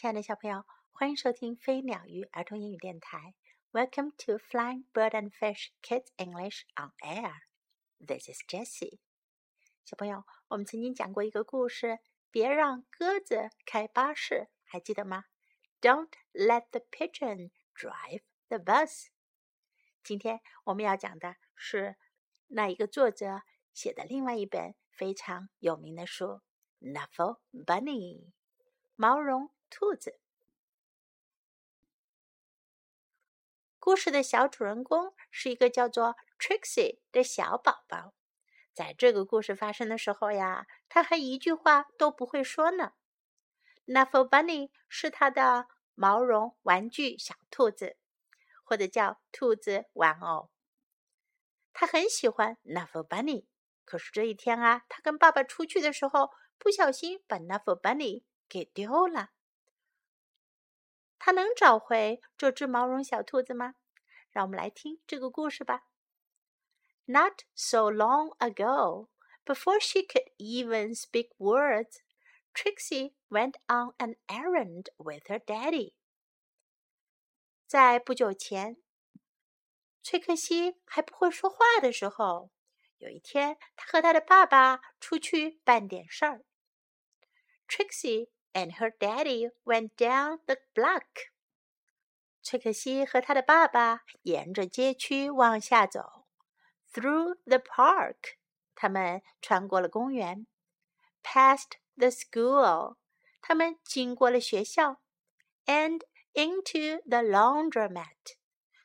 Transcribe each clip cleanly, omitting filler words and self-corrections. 亲爱的小朋友，欢迎收听飞鸟鱼儿童英语电台。Welcome to Flying Bird and Fish Kids English on Air. This is Jessie. 小朋友，我们曾经讲过一个故事，别让鸽子开巴士，还记得吗？ Don't let the pigeon drive the bus. 今天我们要讲的是那一个作者写的另外一本非常有名的书， Knuffle Bunny.毛绒兔子。故事的小主人公是一个叫做 Trixie 的小宝宝。在这个故事发生的时候呀，他还一句话都不会说呢。Knuffle Bunny 是他的毛绒玩具小兔子，或者叫兔子玩偶。他很喜欢 Knuffle Bunny， 可是这一天啊，他跟爸爸出去的时候，不小心把 Knuffle Bunny给丢了。他能找回这只毛绒小兔子吗？让我们来听这个故事吧。Not so long ago, before she could even speak words, Trixie went on an errand with her daddy. 在不久前，崔克西还不会说话的时候，有一天，他和他的爸爸出去办点事儿。Trixie and her daddy went down the block. 崔克西和他的爸爸沿着街区往下走 through the park. 他们穿过了公园 past the school. 他们经过了学校 and into the laundromat.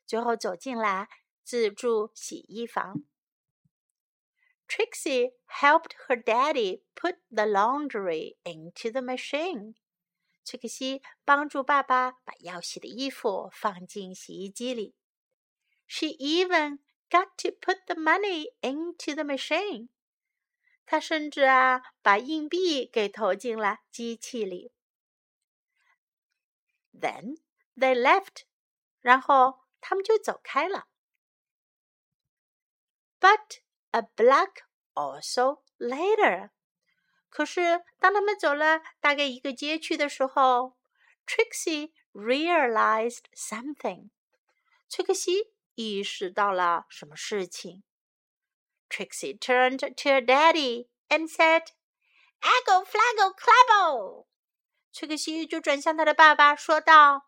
最后走进了自助洗衣房。Trixie helped her daddy put the laundry into the machine. 崔克西帮助爸爸把要洗的衣服放进洗衣机里。She even got to put the money into the machine. 她甚至把硬币给投进了机器里。Then they left. 然后他们就走开了。But...A block also later. 可是当他们走了大概一个街区的时候 Trixie realized something. 崔克西意识到了什么事情。Trixie turned to her daddy and said, Aggle flaggle clabble. 崔克西就转向他的爸爸说道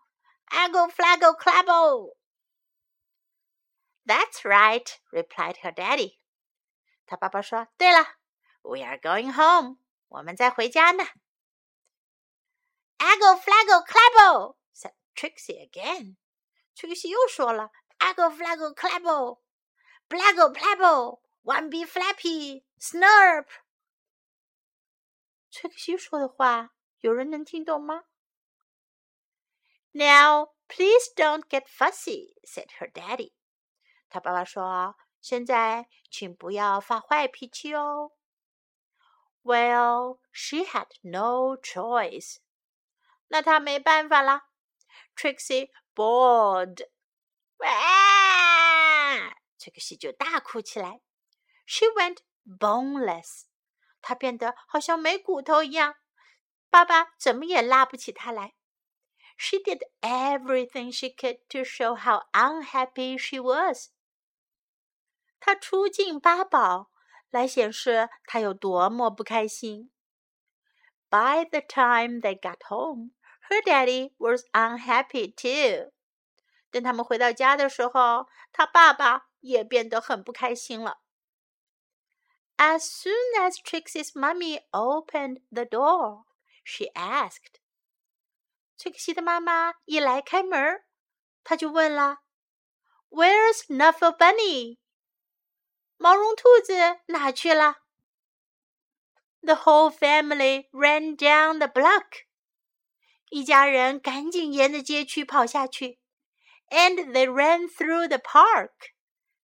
Aggle flaggle clabble. That's right, replied her daddy.他爸爸说，对了 We are going home. 我们在回家呢。Aggle flaggle clabble, said Trixie again. Trixie 又说了 Aggle flaggle clabble, blaggle plabble, one bee flappy, snurp. Trixie 说的话有人能听懂吗？ Now, please don't get fussy, said her daddy. 他爸爸说，现在请不要发坏脾气哦。Well, she had no choice. 那她没办法了。Trixie bawled. Trixie 就大哭起来。She went boneless. 她变得好像没骨头一样。爸爸怎么也拉不起她来。She did everything she could to show how unhappy she was.他出尽八宝来显示他有多么不开心。By the time they got home, her daddy was unhappy too. 等他们回到家的时候，他爸爸也变得很不开心了。As soon as Trixie's mommy opened the door, she asked. 崔克西的妈妈一来开门，她就问了 Where's Knuffle Bunny?毛绒兔子哪去了 ？The whole family ran down the block. 一家人赶紧沿着街区跑下去。And they ran through the park.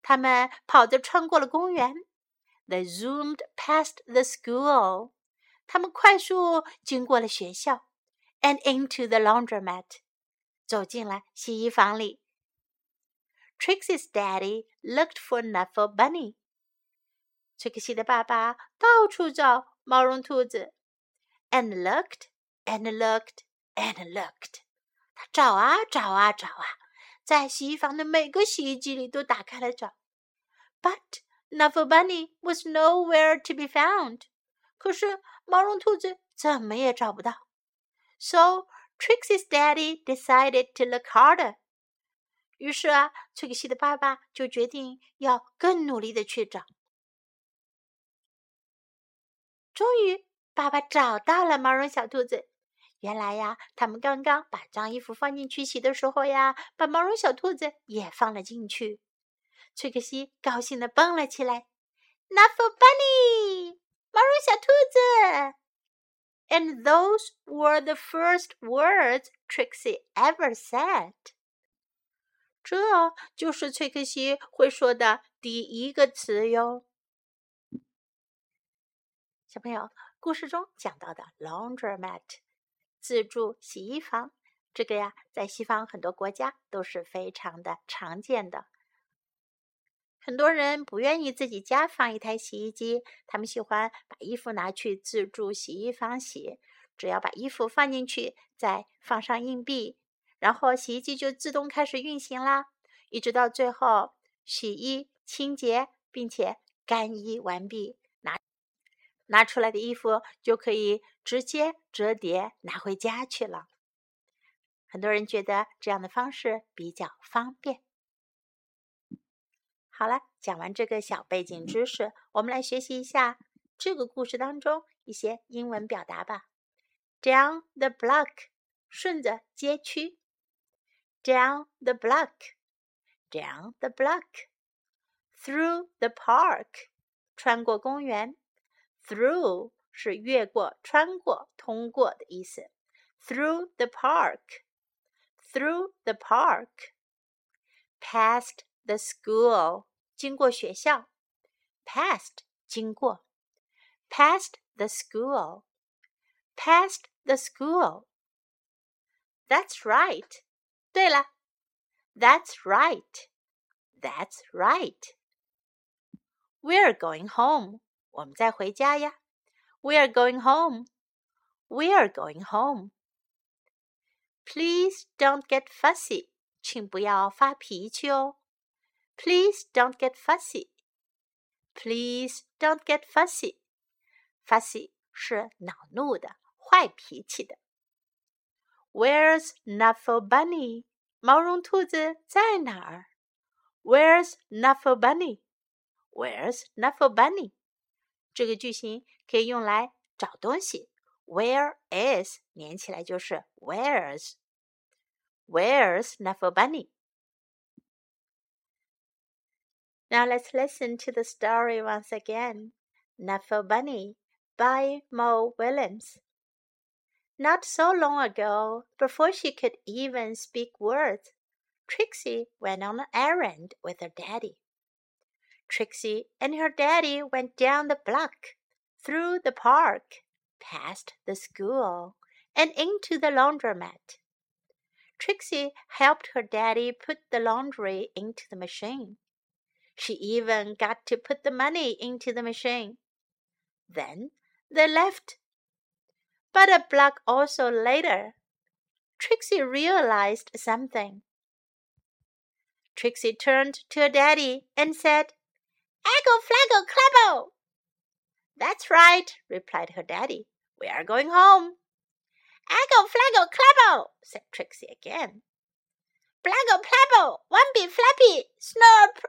他们跑着穿过了公园。They zoomed past the school. 他们快速经过了学校。And into the laundromat. 走进了洗衣房里。Trixie's daddy looked for Knuffle Bunny.崔克西的爸爸到处找毛绒兔子 and looked and looked. 他找啊找啊找啊，在洗衣房的每个洗衣机里都打开了找。But Knuffle Bunny was nowhere to be found. 可是毛绒兔子怎么也找不到。So Trixie's daddy decided to look harder. 于是啊，翠西的爸爸就决定要更努力的去找。终于，爸爸找到了毛绒小兔子。原来呀，他们刚刚把脏衣服放进去洗的时候呀，把毛绒小兔子也放了进去。崔克西高兴地蹦了起来 ，Knuffle Bunny， 毛绒小兔子。And those were the first words Trixie ever said. 这就是崔克西会说的第一个词哟。小朋友，故事中讲到的 laundromat 自助洗衣房，这个呀，在西方很多国家都是非常的常见的。很多人不愿意自己家放一台洗衣机，他们喜欢把衣服拿去自助洗衣房洗，只要把衣服放进去，再放上硬币，然后洗衣机就自动开始运行啦，一直到最后洗衣、清洁并且干衣完毕。拿出来的衣服就可以直接折叠拿回家去了。很多人觉得这样的方式比较方便。好了，讲完这个小背景知识，我们来学习一下这个故事当中一些英文表达吧。Down the block， 顺着街区。Down the block， Down the block。 Through the park， 穿过公园。Through 是越过、穿过、通过的意思。Through the park, through the park. Past the school, 经过学校。Past 经过。Past the school, past the school. That's right. 对了。That's right. That's right. We're going home.我们再回家呀。We are going home. We are going home. Please don't get fussy. 请不要发脾气哦。Please don't get fussy. Please don't get fussy. Fussy 是恼怒的、坏脾气的。Where's Knuffle Bunny? 毛绒兔子在哪儿？ Where's Knuffle Bunny? Where's Knuffle Bunny?这个句型可以用来找东西 ，where is 连起来就是 where's。Where's Knuffle Bunny? Now let's listen to the story once again. Knuffle Bunny by Mo Willems. Not so long ago, before she could even speak words, Trixie went on an errand with her daddy.Trixie and her daddy went down the block, through the park, past the school, and into the laundromat. Trixie helped her daddy put the laundry into the machine. She even got to put the money into the machine. Then they left. But a block or so later, Trixie realized something. Trixie turned to her daddy and said,Aggle, flaggle, clabble! That's right, replied her daddy. We are going home. Aggle, flaggle, clabble, said Trixie again. Blaggle, plabble, wumby, flappy, snurp.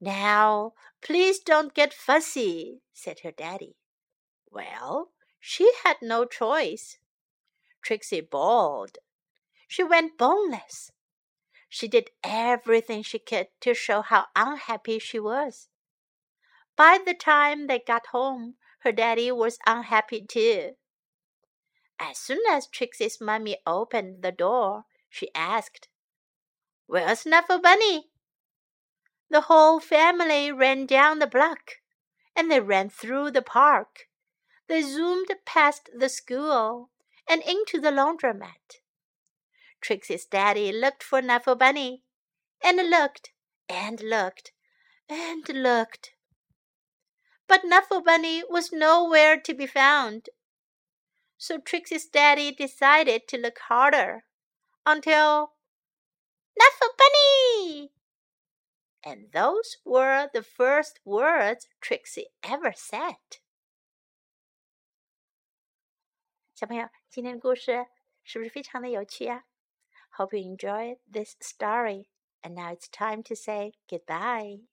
Now, please don't get fussy, said her daddy. Well, she had no choice. Trixie bawled. She went boneless.She did everything she could to show how unhappy she was. By the time they got home, her daddy was unhappy too. As soon as Trixie's mummy opened the door, she asked, "Where's Knuffle Bunny?" The whole family ran down the block, and they ran through the park. They zoomed past the school and into the laundromat.Trixie's daddy looked for Knuffle Bunny, and looked, and looked, and looked. But Knuffle Bunny was nowhere to be found. So Trixie's daddy decided to look harder until Knuffle Bunny! And those were the first words Trixie ever said. 小朋友，今天的故事是不是非常的有趣呀？ Hope you enjoyed this story. And now it's time to say goodbye.